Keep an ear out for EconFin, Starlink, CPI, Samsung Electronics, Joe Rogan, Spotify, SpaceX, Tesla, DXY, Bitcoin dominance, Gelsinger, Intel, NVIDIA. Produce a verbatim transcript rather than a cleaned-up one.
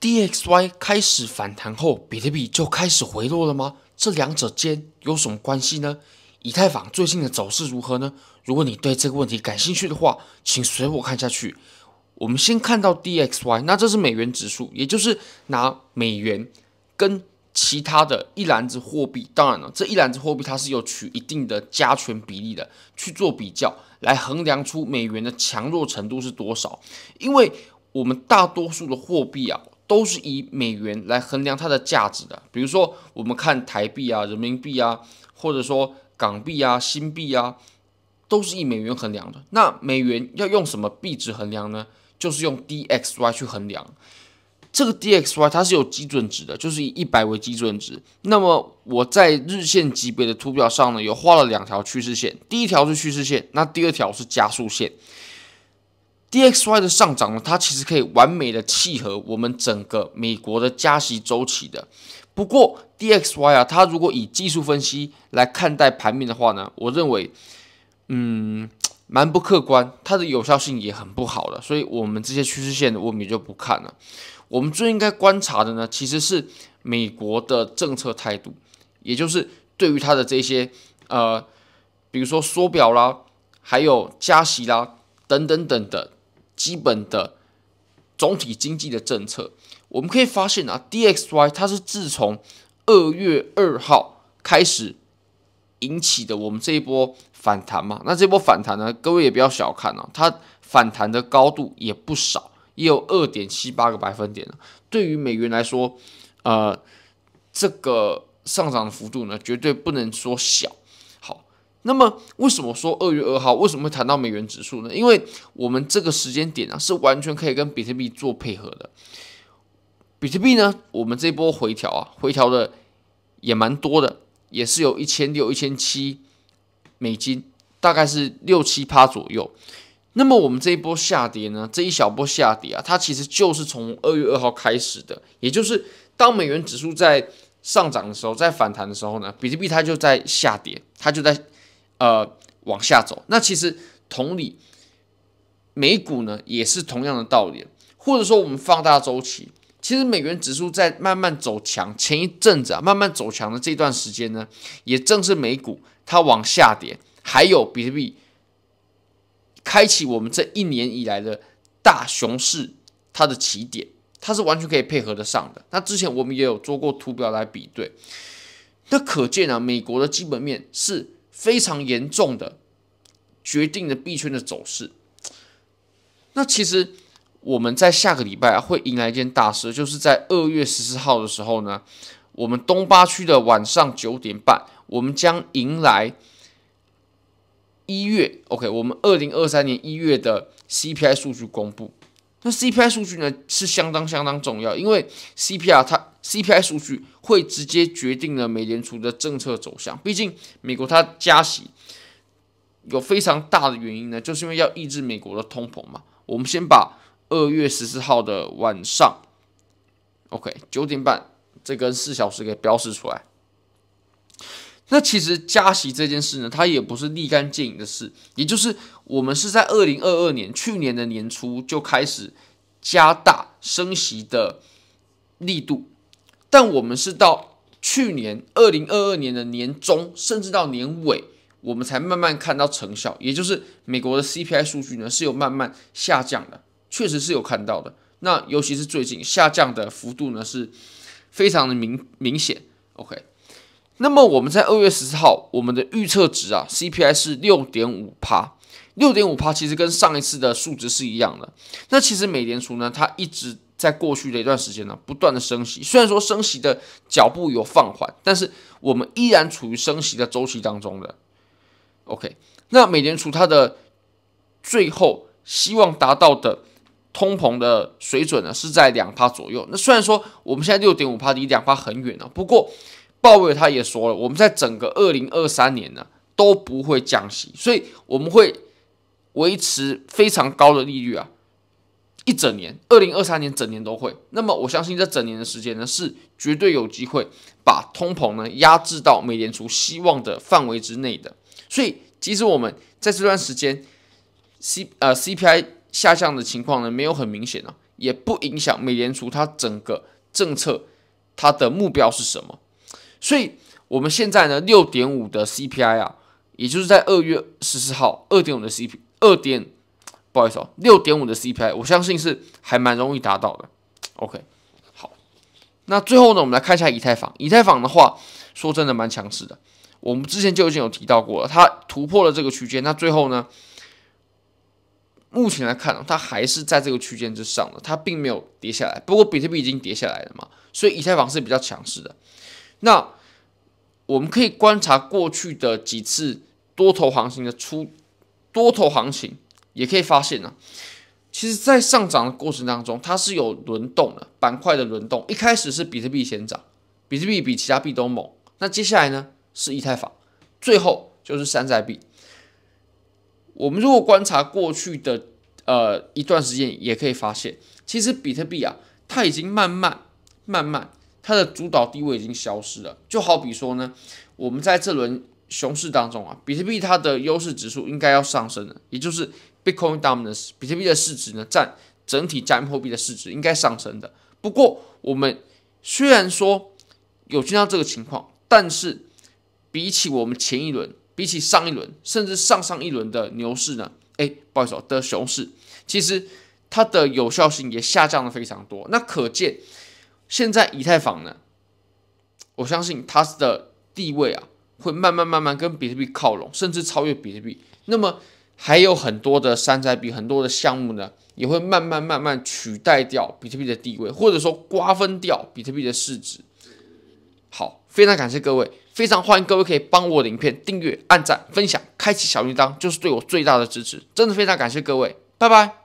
D X Y 开始反弹后，比特币就开始回落了吗？这两者间有什么关系呢？以太坊最近的走势如何呢？如果你对这个问题感兴趣的话，请随我看下去。我们先看到 D X Y， 那这是美元指数，也就是拿美元跟其他的一篮子货币，当然了，这一篮子货币它是有取一定的加权比例的去做比较，来衡量出美元的强弱程度是多少。因为我们大多数的货币啊，都是以美元来衡量它的价值的。比如说，我们看台币啊、人民币啊，或者说港币啊、新币啊，都是以美元衡量的。那美元要用什么币值衡量呢？就是用 D X Y 去衡量。这个 D X Y 它是有基准值的，就是以一百为基准值。那么我在日线级别的图表上呢，有画了两条趋势线，第一条是趋势线，那第二条是加速线。D X Y 的上涨呢，它其实可以完美的契合我们整个美国的加息周期的。不过 D X Y 啊，它如果以技术分析来看待盘面的话呢，我认为，嗯。蛮不客观，它的有效性也很不好了，所以我们这些趋势线我们也就不看了。我们最应该观察的呢，其实是美国的政策态度，也就是对于它的这些呃，比如说缩表啦，还有加息啦等等等的基本的总体经济的政策。我们可以发现啊 ，D X Y 它是自从二月二号开始引起的我们这一波反弹嘛，那这波反弹呢，各位也不要小看哦，它反弹的高度也不少，也有 二点七八个百分点了。对于美元来说，呃，这个上涨的幅度呢，绝对不能说小。好，那么为什么说二月二号为什么会谈到美元指数呢？因为我们这个时间点啊，是完全可以跟比特币做配合的。比特币呢，我们这波回调啊，回调的也蛮多的。也是有一千六、一千七美金，大概是百分之六到七左右。那么我们这一波下跌呢，这一小波下跌啊，它其实就是从二月二号开始的，也就是当美元指数在上涨的时候，在反弹的时候呢，比特币它就在下跌，它就在呃往下走。那其实同理，美股呢也是同样的道理，或者说我们放大周期。其实美元指数在慢慢走强，前一阵子啊慢慢走强的这段时间呢，也正是美股它往下跌，还有比特币开启我们这一年以来的大熊市它的起点，它是完全可以配合得上的。那之前我们也有做过图表来比对，那可见啊，美国的基本面是非常严重的，决定了币圈的走势。那其实。我们在下个礼拜啊，会迎来一件大事，就是在二月十四号的时候呢，我们东八区的晚上九点半，我们将迎来一月 OK， 我们二零二三年一月的 C P I 数据公布。那 C P I 数据呢是相当相当重要，因为 C P I 它 C P I 数据会直接决定了美联储的政策走向。毕竟美国它加息有非常大的原因呢，就是因为要抑制美国的通膨嘛。我们先把二月十四号的晚上 OK 九点半这根四小时给标示出来。那其实加息这件事呢，它也不是立竿见影的事，也就是我们是在二零二二年去年的年初就开始加大升息的力度，但我们是到去年二零二二年的年中甚至到年尾，我们才慢慢看到成效，也就是美国的 C P I 数据呢是有慢慢下降的，确实是有看到的。那尤其是最近下降的幅度呢，是非常的明明显。OK， 那么我们在二月十四号，我们的预测值啊 ，C P I 是 百分之六点五，百分之六点五 其实跟上一次的数值是一样的。那其实美联储呢，它一直在过去的一段时间呢，不断的升息，虽然说升息的脚步有放缓，但是我们依然处于升息的周期当中的。OK， 那美联储它的最后希望达到的通膨的水准呢是在 百分之二 左右。那虽然说我们现在 百分之六点五 离 百分之二 很远了、啊，不过鲍威尔他也说了，我们在整个二零二三年呢都不会降息，所以我们会维持非常高的利率啊，一整年，二零二三年整年都会。那么我相信这整年的时间呢，是绝对有机会把通膨呢压制到美联储希望的范围之内的。所以即使我们在这段时间 C 呃 C P I 下降的情况呢没有很明显啊，也不影响美联储它整个政策它的目标是什么。所以我们现在呢 六点五 的 C P I 啊，也就是在二月十四号 二点五 的 C P I 二点不好意思哦 六点五 的 C P I， 我相信是还蛮容易达到的。OK， 好，那最后呢，我们来看一下以太坊。以太坊的话，说真的蛮强势的。我们之前就已经有提到过了，它突破了这个区间，那最后呢，目前来看、啊，它还是在这个区间之上的，它并没有跌下来。不过比特币已经跌下来了嘛，所以以太坊是比较强势的。那我们可以观察过去的几次多头行情的出多头行情。也可以发现呢、啊，其实，在上涨的过程当中，它是有轮动的板块的轮动。一开始是比特币先涨，比特币比其他币都猛。那接下来呢是以太坊，最后就是山寨币。我们如果观察过去的呃一段时间，也可以发现，其实比特币啊，它已经慢慢慢慢它的主导地位已经消失了。就好比说呢，我们在这轮熊市当中啊，比特币它的优势指数应该要上升的，也就是。Bitcoin dominance， 比特币的市值呢，占整体加密货币的市值应该上升的。不过，我们虽然说有见到这个情况，但是比起我们前一轮、比起上一轮，甚至上上一轮的牛市呢，哎，不好意思、哦，的熊市，其实它的有效性也下降的非常多。那可见，现在以太坊呢，我相信它的地位啊，会慢慢慢慢跟比特币靠拢，甚至超越比特币。那么，还有很多的山寨币，很多的项目呢，也会慢慢慢慢取代掉比特币的地位，或者说瓜分掉比特币的市值。好，非常感谢各位，非常欢迎各位可以帮我的影片订阅、按赞、分享、开启小铃铛，就是对我最大的支持。真的非常感谢各位，拜拜。